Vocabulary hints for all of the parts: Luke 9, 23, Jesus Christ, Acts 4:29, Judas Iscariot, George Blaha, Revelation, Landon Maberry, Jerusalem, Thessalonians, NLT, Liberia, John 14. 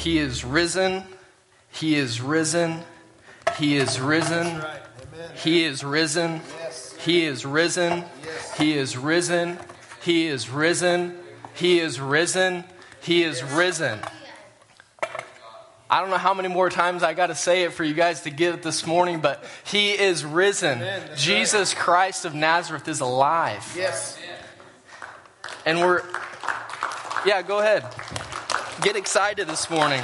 He is risen. He is risen. He is risen. He is risen. He is risen. He is risen. He is risen. He is risen. He is risen. I don't know how many more times I got to say it for you guys to get it this morning, but He is risen. Amen. Jesus Christ of Nazareth is alive. Yes. And we're, yeah, go ahead. Get excited this morning.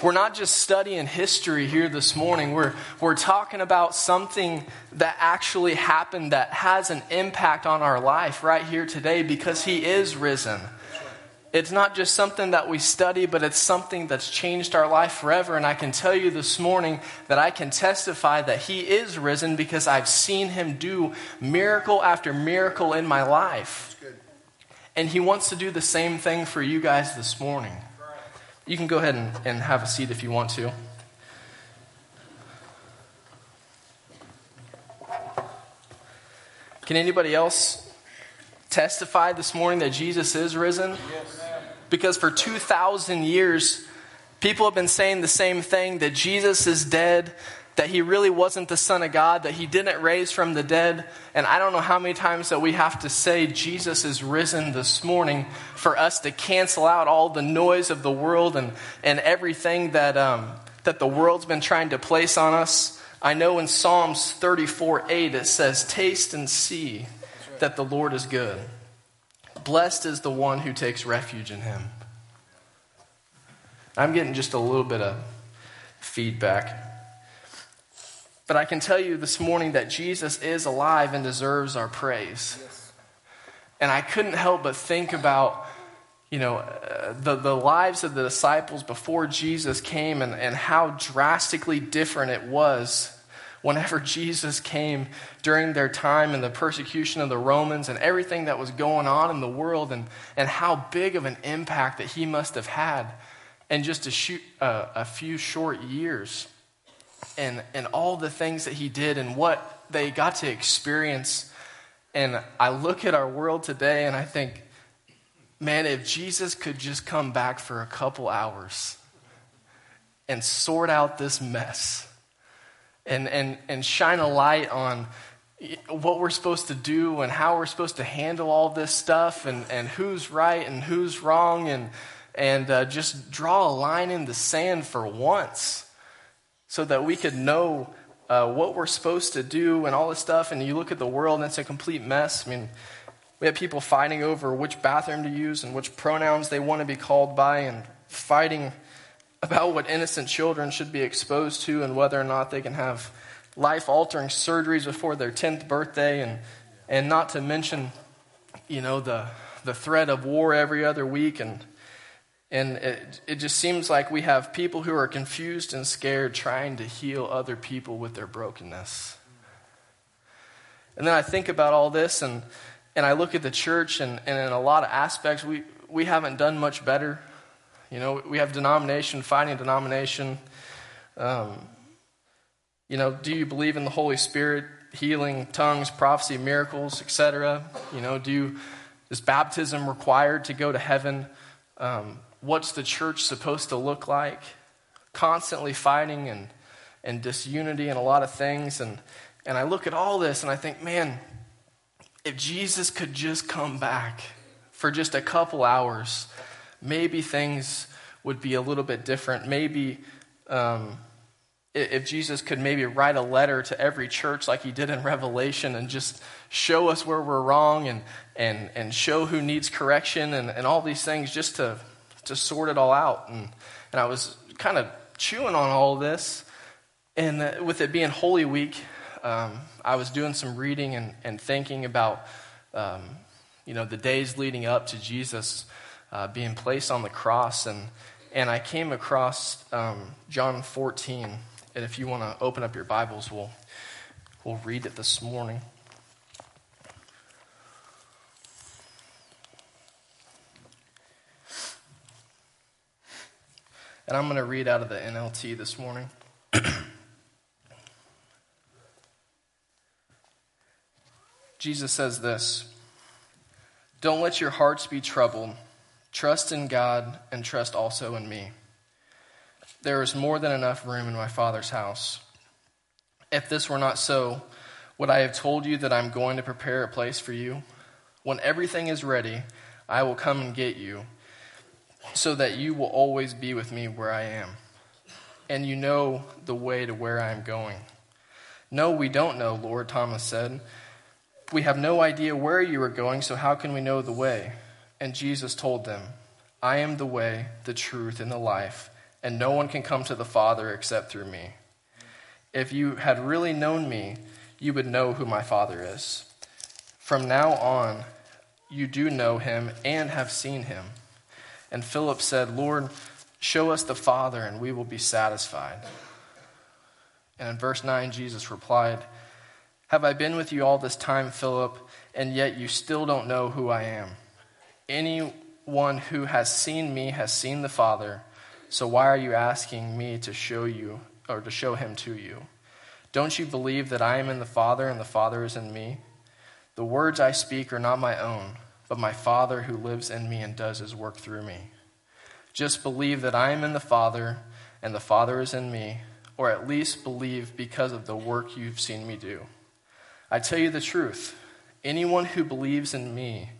We're not just studying history here this morning. We're talking about something that actually happened that has an impact on our life right here today because He is risen. It's not just something that we study, but it's something that's changed our life forever. And I can tell you this morning that I can testify that He is risen because I've seen Him do miracle after miracle in my life. And He wants to do the same thing for you guys this morning. You can go ahead and have a seat if you want to. Can anybody else testify this morning that Jesus is risen? Yes. Because for 2,000 years, people have been saying the same thing, that Jesus is dead, that He really wasn't the Son of God, that He didn't raise from the dead. And I don't know how many times that we have to say Jesus is risen this morning for us to cancel out all the noise of the world and everything that that the world's been trying to place on us. I know in Psalms 34:8 it says, "Taste and see that the Lord is good. Blessed is the one who takes refuge in Him." I'm getting just a little bit of feedback. But I can tell you this morning that Jesus is alive and deserves our praise. Yes. And I couldn't help but think about, you know, the lives of the disciples before Jesus came and how drastically different it was whenever Jesus came during their time and the persecution of the Romans and everything that was going on in the world and how big of an impact that He must have had in just a few short years. And all the things that He did and what they got to experience. And I look at our world today and I think, man, if Jesus could just come back for a couple hours and sort out this mess and shine a light on what we're supposed to do and how we're supposed to handle all this stuff and who's right and who's wrong and just draw a line in the sand for once, so that we could know what we're supposed to do and all this stuff. And you look at the world and it's a complete mess. I mean, we have people fighting over which bathroom to use and which pronouns they want to be called by, and fighting about what innocent children should be exposed to and whether or not they can have life-altering surgeries before their 10th birthday. And not to mention, you know, the threat of war every other week. And it just seems like we have people who are confused and scared trying to heal other people with their brokenness. And then I think about all this and I look at the church and in a lot of aspects, we haven't done much better. You know, we have denomination fighting denomination. You know, do you believe in the Holy Spirit, healing, tongues, prophecy, miracles, etc.? You know, is baptism required to go to heaven? What's the church supposed to look like? Constantly fighting and disunity and a lot of things. And I look at all this and I think, man, if Jesus could just come back for just a couple hours, maybe things would be a little bit different. Maybe if Jesus could maybe write a letter to every church like He did in Revelation and just show us where we're wrong and show who needs correction and all these things just to sort it all out. And I was kind of chewing on all of this. And with it being Holy Week, I was doing some reading and thinking about, you know, the days leading up to Jesus being placed on the cross. And I came across John 14. And if you want to open up your Bibles, we'll read it this morning. And I'm going to read out of the NLT this morning. Jesus says this, "Don't let your hearts be troubled. Trust in God and trust also in me. There is more than enough room in my Father's house. If this were not so, would I have told you that I'm going to prepare a place for you? When everything is ready, I will come and get you, so that you will always be with me where I am. And you know the way to where I am going. No, we don't know, Lord, Thomas said. We have no idea where you are going, so how can we know the way? And Jesus told them, I am the way, the truth, and the life, and no one can come to the Father except through me. If you had really known me, you would know who my Father is. From now on, you do know him and have seen him. And Philip said, Lord, show us the Father, and we will be satisfied. And in verse 9, Jesus replied, Have I been with you all this time, Philip, and yet you still don't know who I am? Anyone who has seen me has seen the Father, so why are you asking me to show you or to show him to you? Don't you believe that I am in the Father and the Father is in me? The words I speak are not my own, but my Father who lives in me and does his work through me. Just believe that I am in the Father and the Father is in me, or at least believe because of the work you've seen me do. I tell you the truth, anyone who believes in me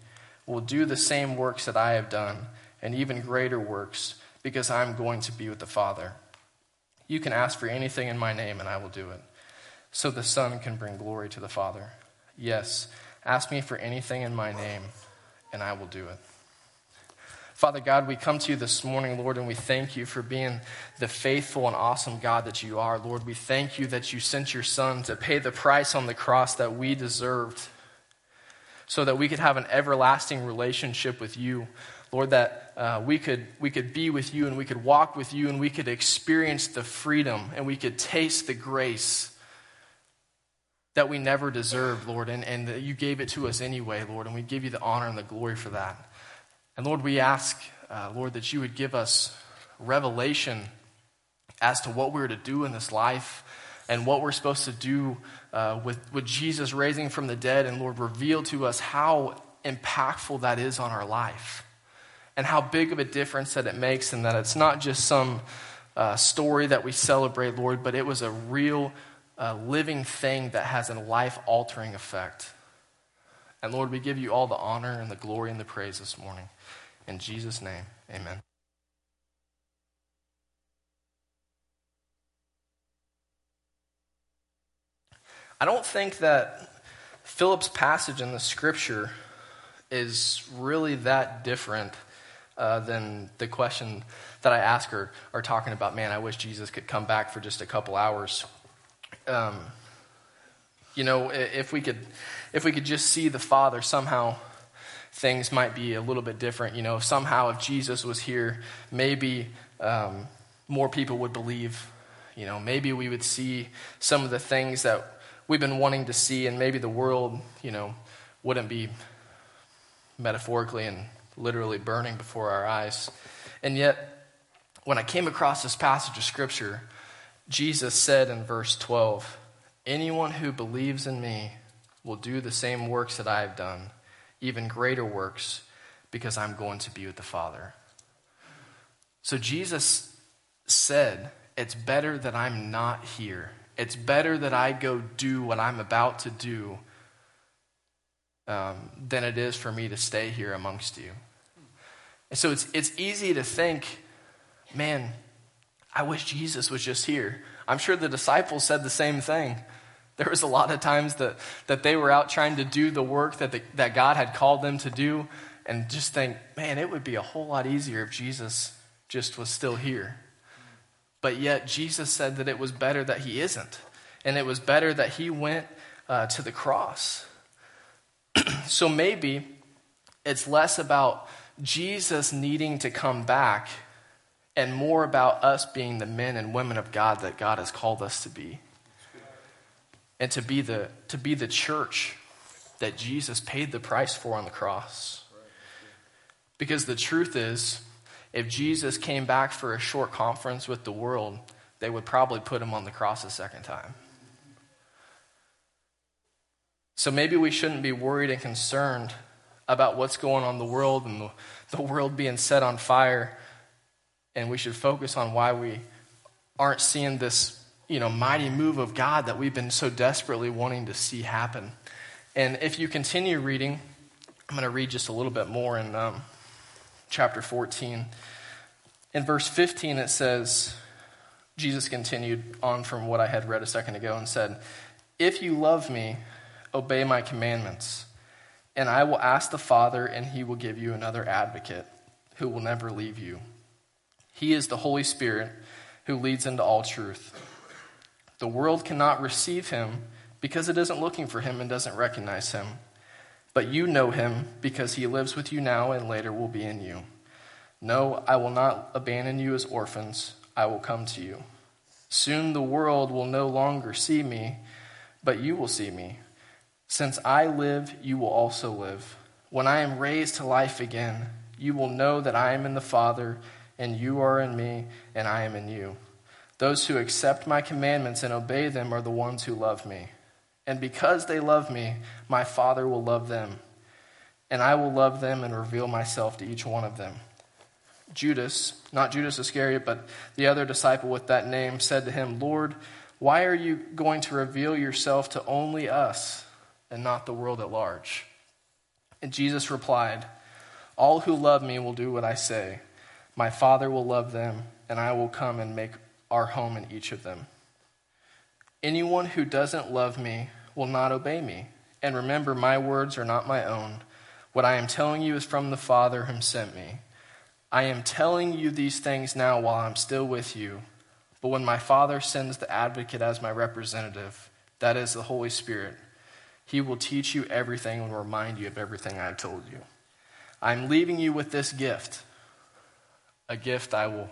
will do the same works that I have done, and even greater works, because I'm going to be with the Father. You can ask for anything in my name, and I will do it, so the Son can bring glory to the Father. Yes, ask me for anything in my name, and I will do it. Father God, we come to you this morning, Lord, and we thank you for being the faithful and awesome God that you are, Lord. We thank you that you sent your Son to pay the price on the cross that we deserved, so that we could have an everlasting relationship with you, Lord, that we could be with you and we could walk with you and we could experience the freedom and we could taste the grace that we never deserved, Lord, and that you gave it to us anyway, Lord, and we give you the honor and the glory for that. And Lord, we ask, Lord, that you would give us revelation as to what we're to do in this life, and what we're supposed to do with Jesus raising from the dead. And Lord, reveal to us how impactful that is on our life and how big of a difference that it makes, and that it's not just some story that we celebrate, Lord, but it was a real living thing that has a life-altering effect. And Lord, we give you all the honor and the glory and the praise this morning. In Jesus' name, amen. I don't think that Philip's passage in the scripture is really that different than the question that I ask her, or talking about, man, I wish Jesus could come back for just a couple hours. You know, if we could just see the Father, somehow things might be a little bit different. You know, somehow if Jesus was here, maybe more people would believe. You know, maybe we would see some of the things that we've been wanting to see, and maybe the world, you know, wouldn't be metaphorically and literally burning before our eyes. And yet, when I came across this passage of Scripture, Jesus said in verse 12, anyone who believes in me will do the same works that I have done, even greater works, because I'm going to be with the Father. So Jesus said, it's better that I'm not here. It's better that I go do what I'm about to do than it is for me to stay here amongst you. And so it's easy to think, man, I wish Jesus was just here. I'm sure the disciples said the same thing. There was a lot of times that they were out trying to do the work that God had called them to do, and just think, man, it would be a whole lot easier if Jesus just was still here. But yet Jesus said that it was better that he isn't. And it was better that he went to the cross. So maybe it's less about Jesus needing to come back and more about us being the men and women of God that God has called us to be. And to be the church that Jesus paid the price for on the cross. Because the truth is, if Jesus came back for a short conference with the world, they would probably put him on the cross a second time. So maybe we shouldn't be worried and concerned about what's going on in the world and the world being set on fire. And we should focus on why we aren't seeing this, mighty move of God that we've been so desperately wanting to see happen. And if you continue reading, I'm going to read just a little bit more in chapter 14. In verse 15, it says, Jesus continued on from what I had read a second ago and said, "If you love me, obey my commandments, and I will ask the Father, and he will give you another advocate who will never leave you. He is the Holy Spirit who leads into all truth. The world cannot receive him because it isn't looking for him and doesn't recognize him. But you know him because he lives with you now and later will be in you. No, I will not abandon you as orphans. I will come to you. Soon the world will no longer see me, but you will see me. Since I live, you will also live. When I am raised to life again, you will know that I am in the Father, and you are in me, and I am in you. Those who accept my commandments and obey them are the ones who love me. And because they love me, my Father will love them, and I will love them and reveal myself to each one of them." Judas, not Judas Iscariot, but the other disciple with that name, said to him, "Lord, why are you going to reveal yourself to only us and not the world at large?" And Jesus replied, "All who love me will do what I say. My Father will love them, and I will come and make our home in each of them. Anyone who doesn't love me will not obey me. And remember, my words are not my own. What I am telling you is from the Father whom sent me. I am telling you these things now while I'm still with you. But when my Father sends the advocate as my representative, that is the Holy Spirit, he will teach you everything and remind you of everything I told you. I'm leaving you with this gift, a gift I will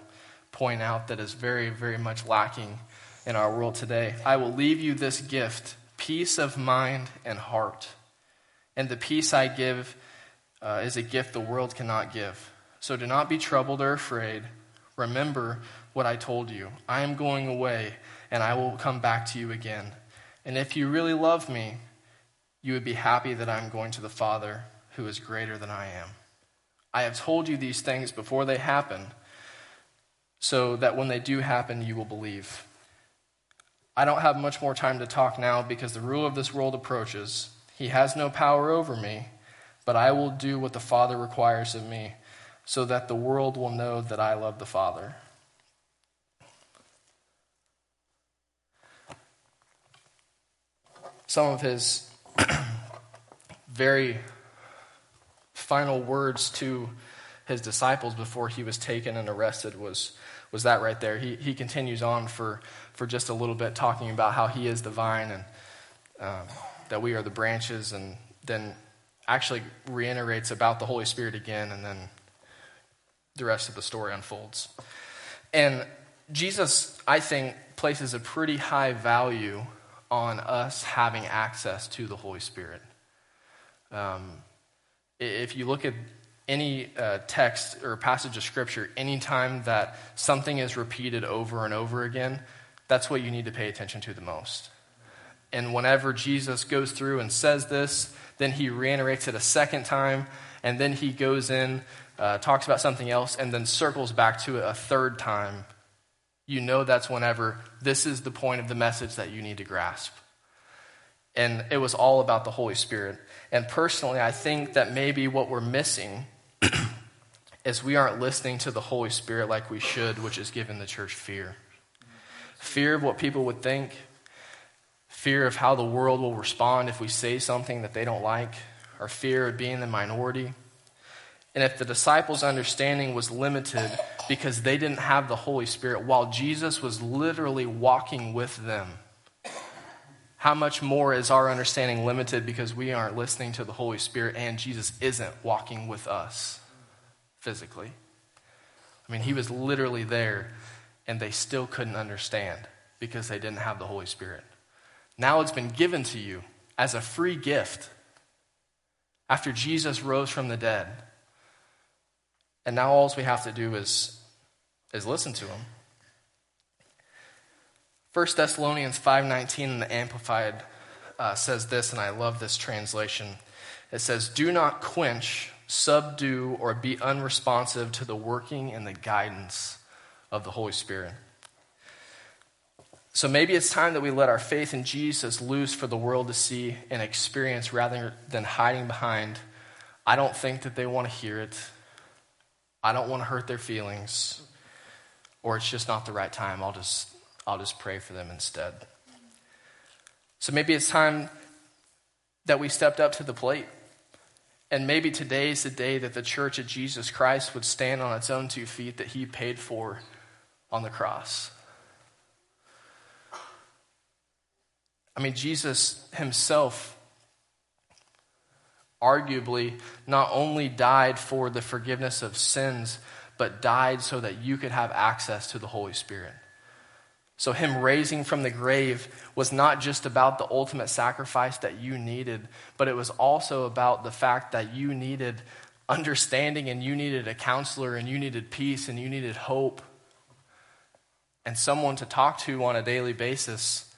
point out that is very, very much lacking in our world today. I will leave you this gift, peace of mind and heart. And the peace I give is a gift the world cannot give. So do not be troubled or afraid. Remember what I told you. I am going away, and I will come back to you again. And if you really love me, you would be happy that I am going to the Father, who is greater than I am. I have told you these things before they happen, so that when they do happen, you will believe." I don't have much more time to talk now because the rule of this world approaches. He has no power over me, but I will do what the Father requires of me, so that the world will know that I love the Father. Some of his very final words to his disciples before he was taken and arrested was that right there. He continues on for just a little bit talking about how he is the vine and that we are the branches, and then actually reiterates about the Holy Spirit again, and then the rest of the story unfolds. And Jesus, I think, places a pretty high value on us having access to the Holy Spirit. If you look at any text or passage of Scripture, any time that something is repeated over and over again, that's what you need to pay attention to the most. And whenever Jesus goes through and says this, then he reiterates it a second time, and then he goes in, talks about something else, and then circles back to it a third time. You know that's whenever this is the point of the message that you need to grasp. And it was all about the Holy Spirit. And personally, I think that maybe what we're missing is we aren't listening to the Holy Spirit like we should, which is giving the church fear. Fear of what people would think. Fear of how the world will respond if we say something that they don't like. Or fear of being the minority. And if the disciples' understanding was limited because they didn't have the Holy Spirit while Jesus was literally walking with them, how much more is our understanding limited because we aren't listening to the Holy Spirit and Jesus isn't walking with us physically? I mean, he was literally there and they still couldn't understand because they didn't have the Holy Spirit. Now it's been given to you as a free gift after Jesus rose from the dead. And now all we have to do is listen to him. 1 Thessalonians 5:19 in the Amplified says this, and I love this translation. It says, do not quench, subdue, or be unresponsive to the working and the guidance of the Holy Spirit. So maybe it's time that we let our faith in Jesus loose for the world to see and experience rather than hiding behind, I don't think that they want to hear it, I don't want to hurt their feelings, or it's just not the right time, I'll just pray for them instead. So maybe it's time that we stepped up to the plate. And maybe today's the day that the church of Jesus Christ would stand on its own two feet that he paid for on the cross. I mean, Jesus himself arguably not only died for the forgiveness of sins, but died so that you could have access to the Holy Spirit. So him raising from the grave was not just about the ultimate sacrifice that you needed, but it was also about the fact that you needed understanding and you needed a counselor and you needed peace and you needed hope and someone to talk to on a daily basis,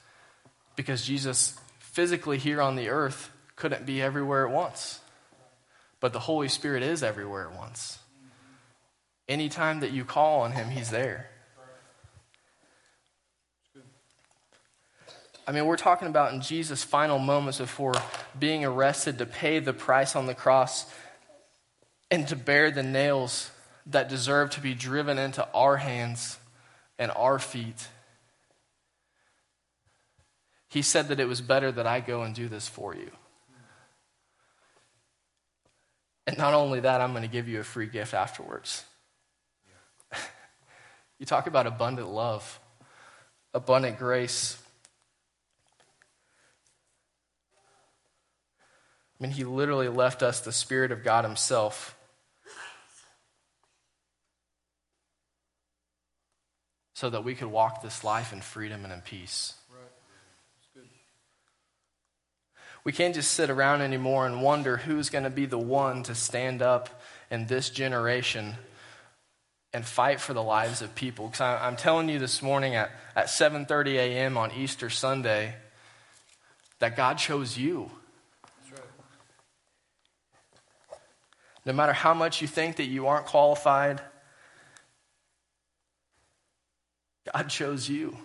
because Jesus physically here on the earth couldn't be everywhere at once. But the Holy Spirit is everywhere at once. Anytime that you call on him, he's there. I mean, we're talking about in Jesus' final moments before being arrested to pay the price on the cross and to bear the nails that deserve to be driven into our hands and our feet. He said that it was better that I go and do this for you. And not only that, I'm going to give you a free gift afterwards. Yeah. You talk about abundant love, abundant grace. I mean, he literally left us the Spirit of God himself. So that we could walk this life in freedom and in peace. We can't just sit around anymore and wonder who's going to be the one to stand up in this generation and fight for the lives of people. Because I'm telling you this morning at 7:30 a.m. on Easter Sunday that God chose you. That's right. No matter how much you think that you aren't qualified, God chose you.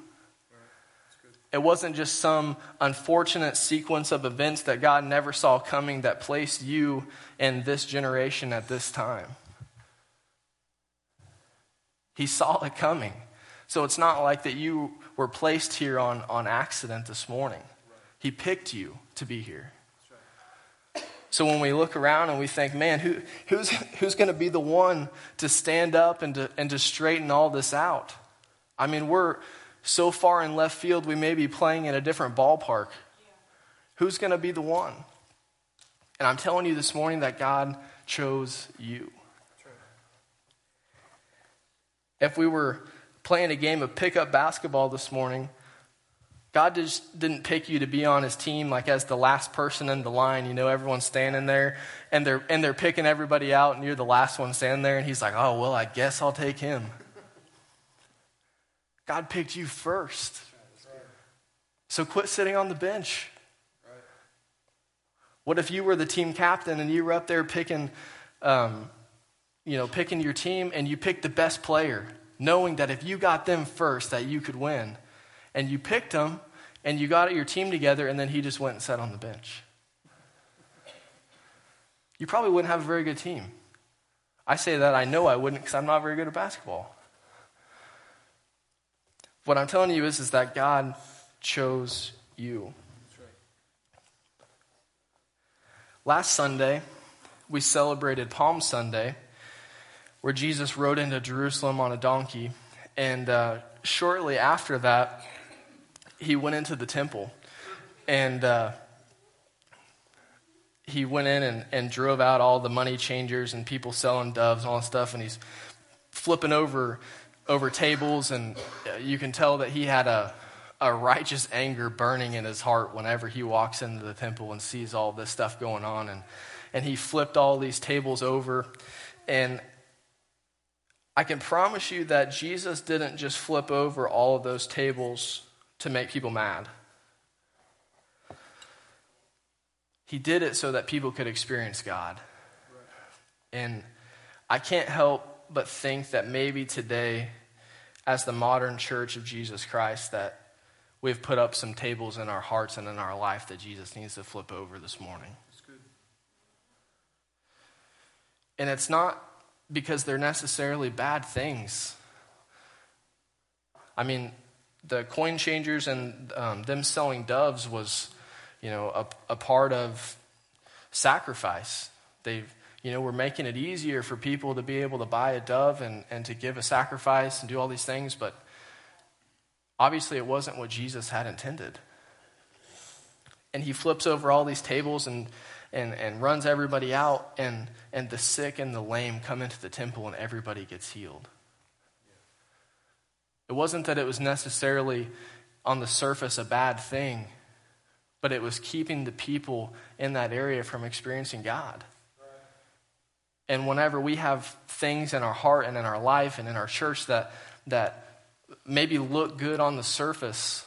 It wasn't just some unfortunate sequence of events that God never saw coming that placed you in this generation at this time. He saw it coming. So it's not like that you were placed here on accident this morning. He picked you to be here. So when we look around and we think, man, who's going to be the one to stand up and to straighten all this out? I mean, we're so far in left field, we may be playing in a different ballpark. Yeah. Who's going to be the one? And I'm telling you this morning that God chose you. True. If we were playing a game of pickup basketball this morning, God just didn't pick you to be on his team like as the last person in the line. You know, everyone's standing there and they're picking everybody out and you're the last one standing there and he's like, oh, well, I guess I'll take him. God picked you first. So quit sitting on the bench. What if you were the team captain and you were up there picking your team and you picked the best player, knowing that if you got them first that you could win. And you picked them and you got your team together and then he just went and sat on the bench. You probably wouldn't have a very good team. I say that, I know I wouldn't, because I'm not very good at basketball. What I'm telling you is that God chose you. That's right. Last Sunday, we celebrated Palm Sunday, where Jesus rode into Jerusalem on a donkey. And shortly after that, he went into the temple. And he went in and drove out all the money changers and people selling doves and all that stuff. And he's flipping over tables, and you can tell that he had a righteous anger burning in his heart whenever he walks into the temple and sees all this stuff going on, and he flipped all these tables over. And I can promise you that Jesus didn't just flip over all of those tables to make people mad. He did it so that people could experience God. And I can't help but think that maybe today, as the modern church of Jesus Christ, that we've put up some tables in our hearts and in our life that Jesus needs to flip over this morning. That's good. And it's not because they're necessarily bad things. I mean, the coin changers and them selling doves was, you know, a part of sacrifice. They've, you know, we're making it easier for people to be able to buy a dove and to give a sacrifice and do all these things, but obviously it wasn't what Jesus had intended. And he flips over all these tables and runs everybody out, and the sick and the lame come into the temple and everybody gets healed. It wasn't that it was necessarily on the surface a bad thing, but it was keeping the people in that area from experiencing God. And whenever we have things in our heart and in our life and in our church that maybe look good on the surface,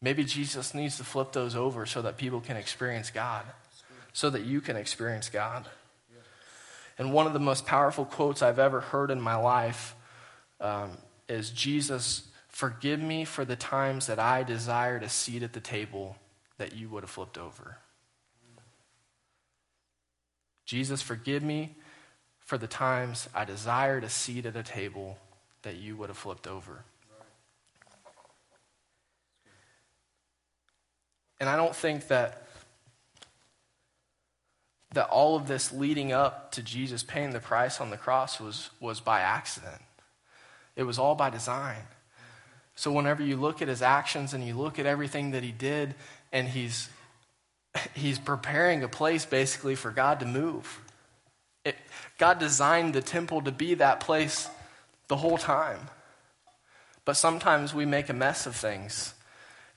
maybe Jesus needs to flip those over so that people can experience God, so that you can experience God. Yeah. And one of the most powerful quotes I've ever heard in my life is, "Jesus, forgive me for the times that I desired a seat at the table that you would have flipped over." Jesus, forgive me for the times I desired a seat at a table that you would have flipped over. And I don't think that all of this leading up to Jesus paying the price on the cross was by accident. It was all by design. So whenever you look at his actions and you look at everything that he did, and he's preparing a place basically for God to move. God designed the temple to be that place the whole time. But sometimes we make a mess of things.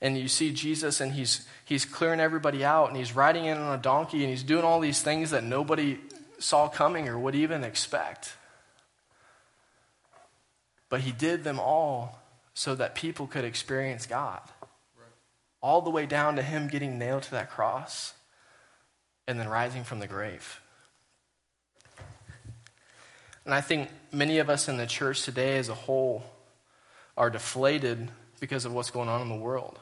And you see Jesus, and he's clearing everybody out, and he's riding in on a donkey, and he's doing all these things that nobody saw coming or would even expect. But he did them all so that people could experience God. Right. All the way down to him getting nailed to that cross and then rising from the grave. And I think many of us in the church today as a whole are deflated because of what's going on in the world.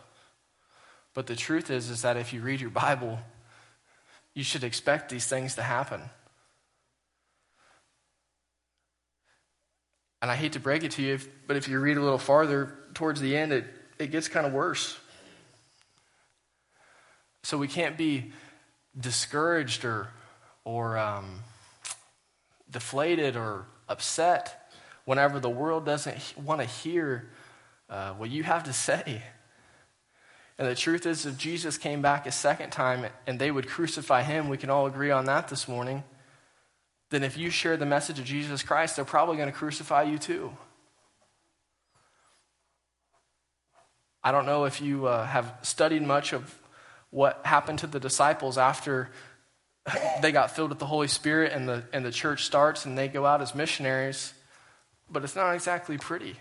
But the truth is that if you read your Bible, you should expect these things to happen. And I hate to break it to you, but if you read a little farther towards the end, it gets kind of worse. So we can't be discouraged or deflated or upset whenever the world doesn't want to hear what you have to say. And the truth is, if Jesus came back a second time and they would crucify him, we can all agree on that this morning, then if you share the message of Jesus Christ, they're probably going to crucify you too. I don't know if you have studied much of what happened to the disciples after they got filled with the Holy Spirit and the church starts and they go out as missionaries, but it's not exactly pretty.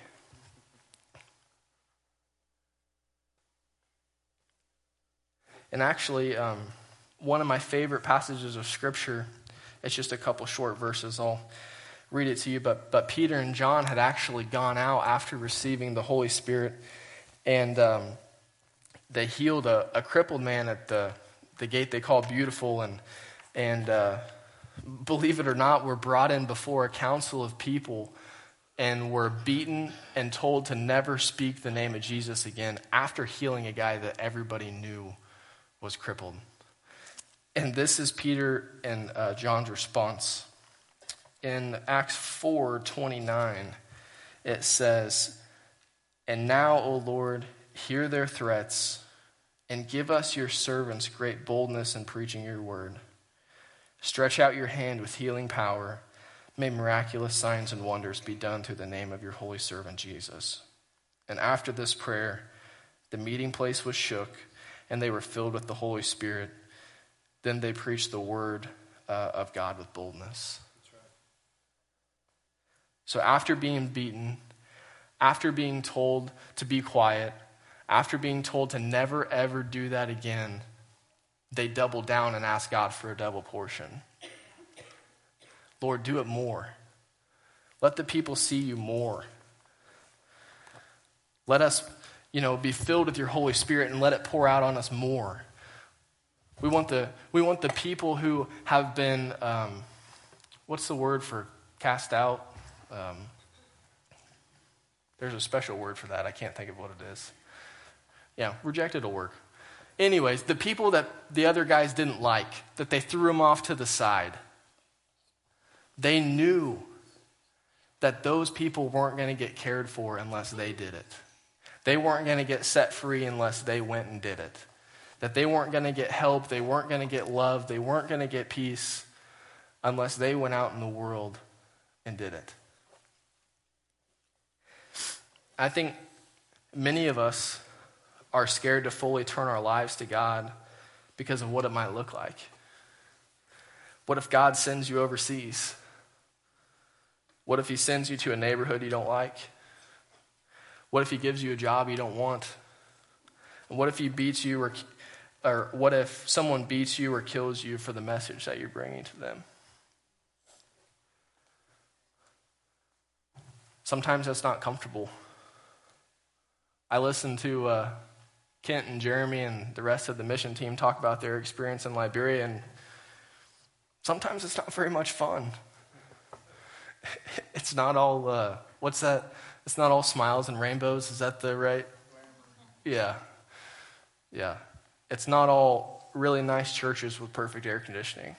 And actually, one of my favorite passages of Scripture, it's just a couple short verses. I'll read it to you. But Peter and John had actually gone out after receiving the Holy Spirit, and they healed a crippled man at the gate they call Beautiful, and believe it or not, were brought in before a council of people and were beaten and told to never speak the name of Jesus again after healing a guy that everybody knew was crippled. And this is Peter and John's response. In Acts 4:29, it says, "And now, O Lord, hear their threats, and give us your servants great boldness in preaching your word. Stretch out your hand with healing power. May miraculous signs and wonders be done through the name of your holy servant Jesus." And after this prayer, the meeting place was shook, and they were filled with the Holy Spirit. Then they preached the word of God with boldness. That's right. So after being beaten, after being told to be quiet, after being told to never ever do that again, they double down and ask God for a double portion. Lord, do it more. Let the people see you more. Let us, be filled with your Holy Spirit and let it pour out on us more. We want the people who have been, what's the word for cast out? There's a special word for that. I can't think of what it is. Yeah, rejected will work. Anyways, the people that the other guys didn't like, that they threw them off to the side, they knew that those people weren't going to get cared for unless they did it. They weren't going to get set free unless they went and did it. That they weren't going to get help, they weren't going to get love, they weren't going to get peace unless they went out in the world and did it. I think many of us are scared to fully turn our lives to God because of what it might look like. What if God sends you overseas? What if he sends you to a neighborhood you don't like? What if he gives you a job you don't want? And what if he beats you or what if someone beats you or kills you for the message that you're bringing to them? Sometimes that's not comfortable. I listened to Kent and Jeremy and the rest of the mission team talk about their experience in Liberia, and sometimes it's not very much fun. It's not all, what's that? It's not all smiles and rainbows. Is that the right? Yeah. It's not all really nice churches with perfect air conditioning,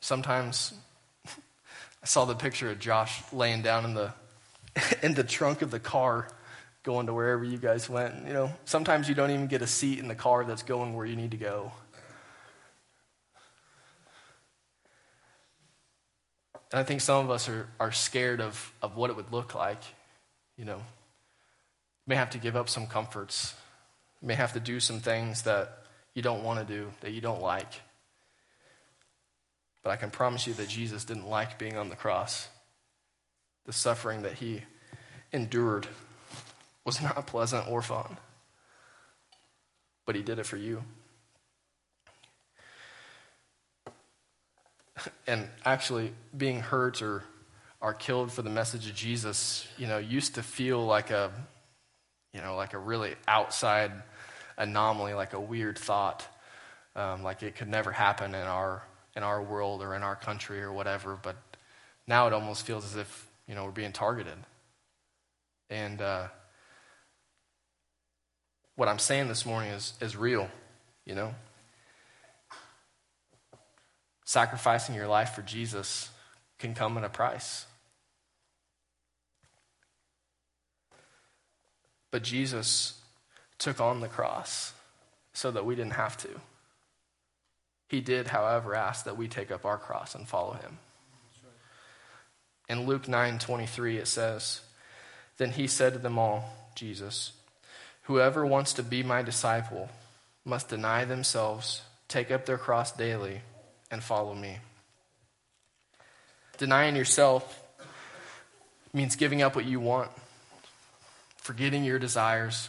Sometimes I saw the picture of Josh laying down in the trunk of the car going to wherever you guys went. Sometimes you don't even get a seat in the car that's going where you need to go. And I think some of us are scared of what it would look like, You may have to give up some comforts. You may have to do some things that you don't want to do, that you don't like. But I can promise you that Jesus didn't like being on the cross. The suffering that he endured was not pleasant or fun. But he did it for you. And actually, being hurt or killed for the message of Jesus, used to feel like a really outside anomaly, like a weird thought, like it could never happen in our world or in our country or whatever. But now it almost feels as if we're being targeted. And what I'm saying this morning is real, Sacrificing your life for Jesus can come at a price. But Jesus took on the cross so that we didn't have to. He did, however, ask that we take up our cross and follow him. In Luke 9:23, it says, "Then he said to them all," Jesus, "Whoever wants to be my disciple must deny themselves, take up their cross daily, and follow me." Denying yourself means giving up what you want, forgetting your desires,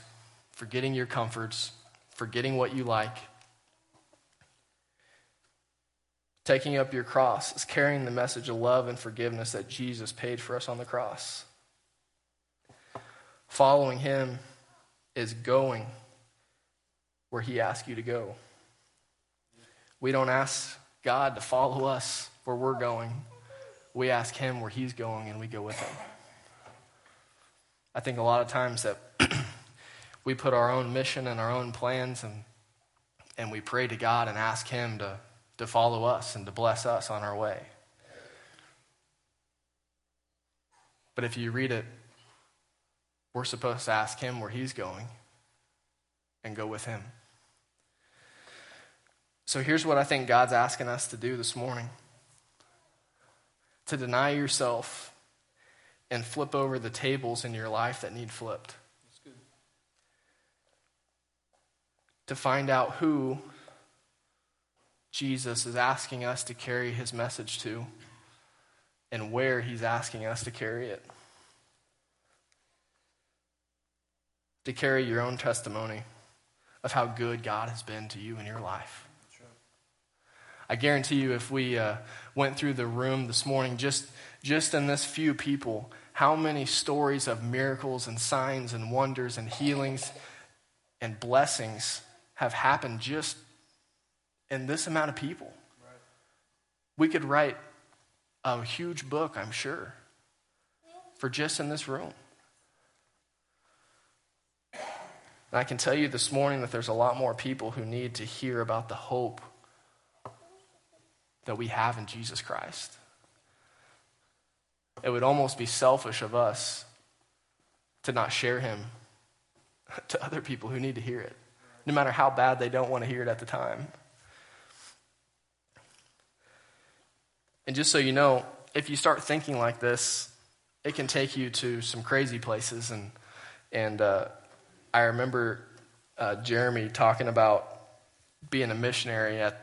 forgetting your comforts, forgetting what you like. Taking up your cross is carrying the message of love and forgiveness that Jesus paid for us on the cross. Following him is going where he asks you to go. We don't ask God to follow us where we're going. We ask him where he's going and we go with him. I think a lot of times that we put our own mission and our own plans and we pray to God and ask him to follow us and to bless us on our way. But if you read it, we're supposed to ask him where he's going and go with him. So here's what I think God's asking us to do this morning. To deny yourself and flip over the tables in your life that need flipped. That's good. To find out who Jesus is asking us to carry his message to and where he's asking us to carry it. To carry your own testimony of how good God has been to you in your life. I guarantee you, if we went through the room this morning, just in this few people, how many stories of miracles and signs and wonders and healings and blessings have happened just in this amount of people? Right. We could write a huge book, I'm sure, for just in this room. And I can tell you this morning that there's a lot more people who need to hear about the hope that we have in Jesus Christ. It would almost be selfish of us to not share him to other people who need to hear it, no matter how bad they don't want to hear it at the time. And just so you know, if you start thinking like this, it can take you to some crazy places. And I remember Jeremy talking about being a missionary at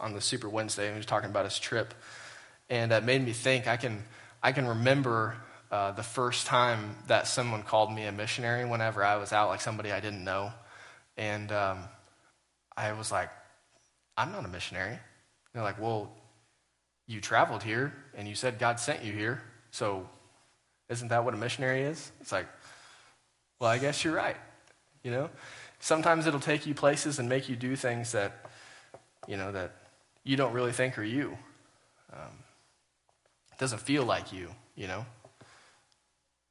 on the Super Wednesday, and he was talking about his trip, and that made me think. I can remember the first time that someone called me a missionary whenever I was out, like somebody I didn't know, and I was like, I'm not a missionary. And they're like, well, you traveled here, and you said God sent you here, so isn't that what a missionary is? It's like, well, I guess you're right, you know? Sometimes it'll take you places and make you do things that, you know, that you don't really think are you. It doesn't feel like you, you know.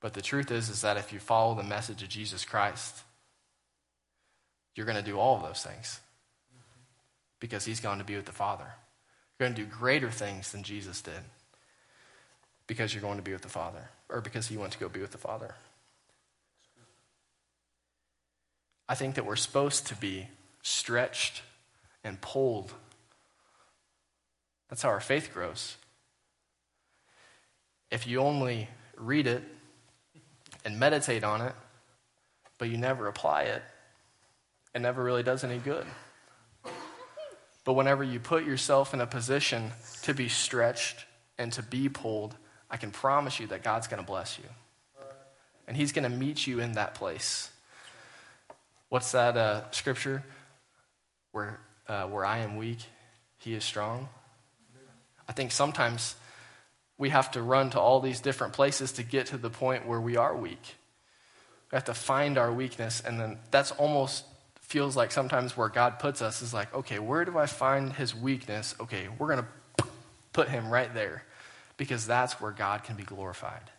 But the truth is that if you follow the message of Jesus Christ, you're going to do all of those things because he's going to be with the Father. You're going to do greater things than Jesus did because you're going to be with the Father, or because he went to go be with the Father. I think that we're supposed to be stretched and pulled. That's how our faith grows. If you only read it and meditate on it, but you never apply it, it never really does any good. But whenever you put yourself in a position to be stretched and to be pulled, I can promise you that God's going to bless you. And he's going to meet you in that place. What's that scripture? Where I am weak, he is strong. I think sometimes we have to run to all these different places to get to the point where we are weak. We have to find our weakness, and then that's almost feels like sometimes where God puts us is like, okay, where do I find his weakness? Okay, we're going to put him right there, because that's where God can be glorified.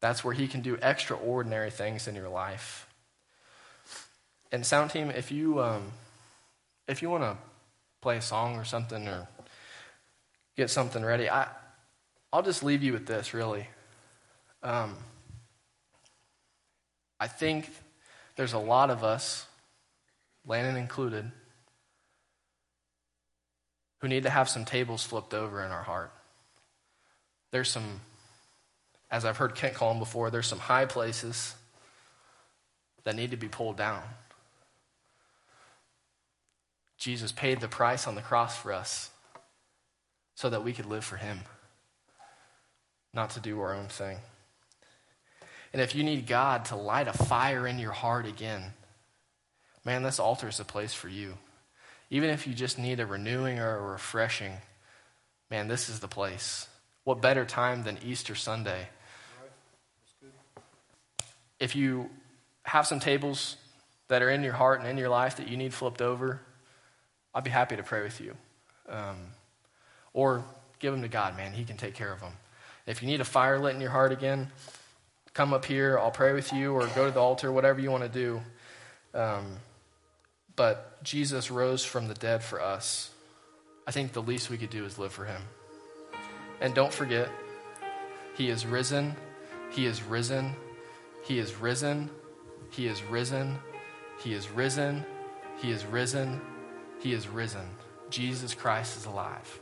That's where he can do extraordinary things in your life. And sound team, if you want to play a song or something, or get something ready, I'll just leave you with this, really. I think there's a lot of us, Landon included, who need to have some tables flipped over in our heart. There's some, as I've heard Kent call them before, there's some high places that need to be pulled down. Jesus paid the price on the cross for us so that we could live for him, not to do our own thing. And if you need God to light a fire in your heart again, man, this altar is a place for you. Even if you just need a renewing or a refreshing, man, this is the place. What better time than Easter Sunday? If you have some tables that are in your heart and in your life that you need flipped over, I'd be happy to pray with you. Or give them to God, man. He can take care of them. If you need a fire lit in your heart again, come up here. I'll pray with you, or go to the altar, whatever you want to do. But Jesus rose from the dead for us. I think the least we could do is live for him. And don't forget, he is risen. He is risen. He is risen. He is risen. He is risen. He is risen. He is risen. Jesus Christ is alive.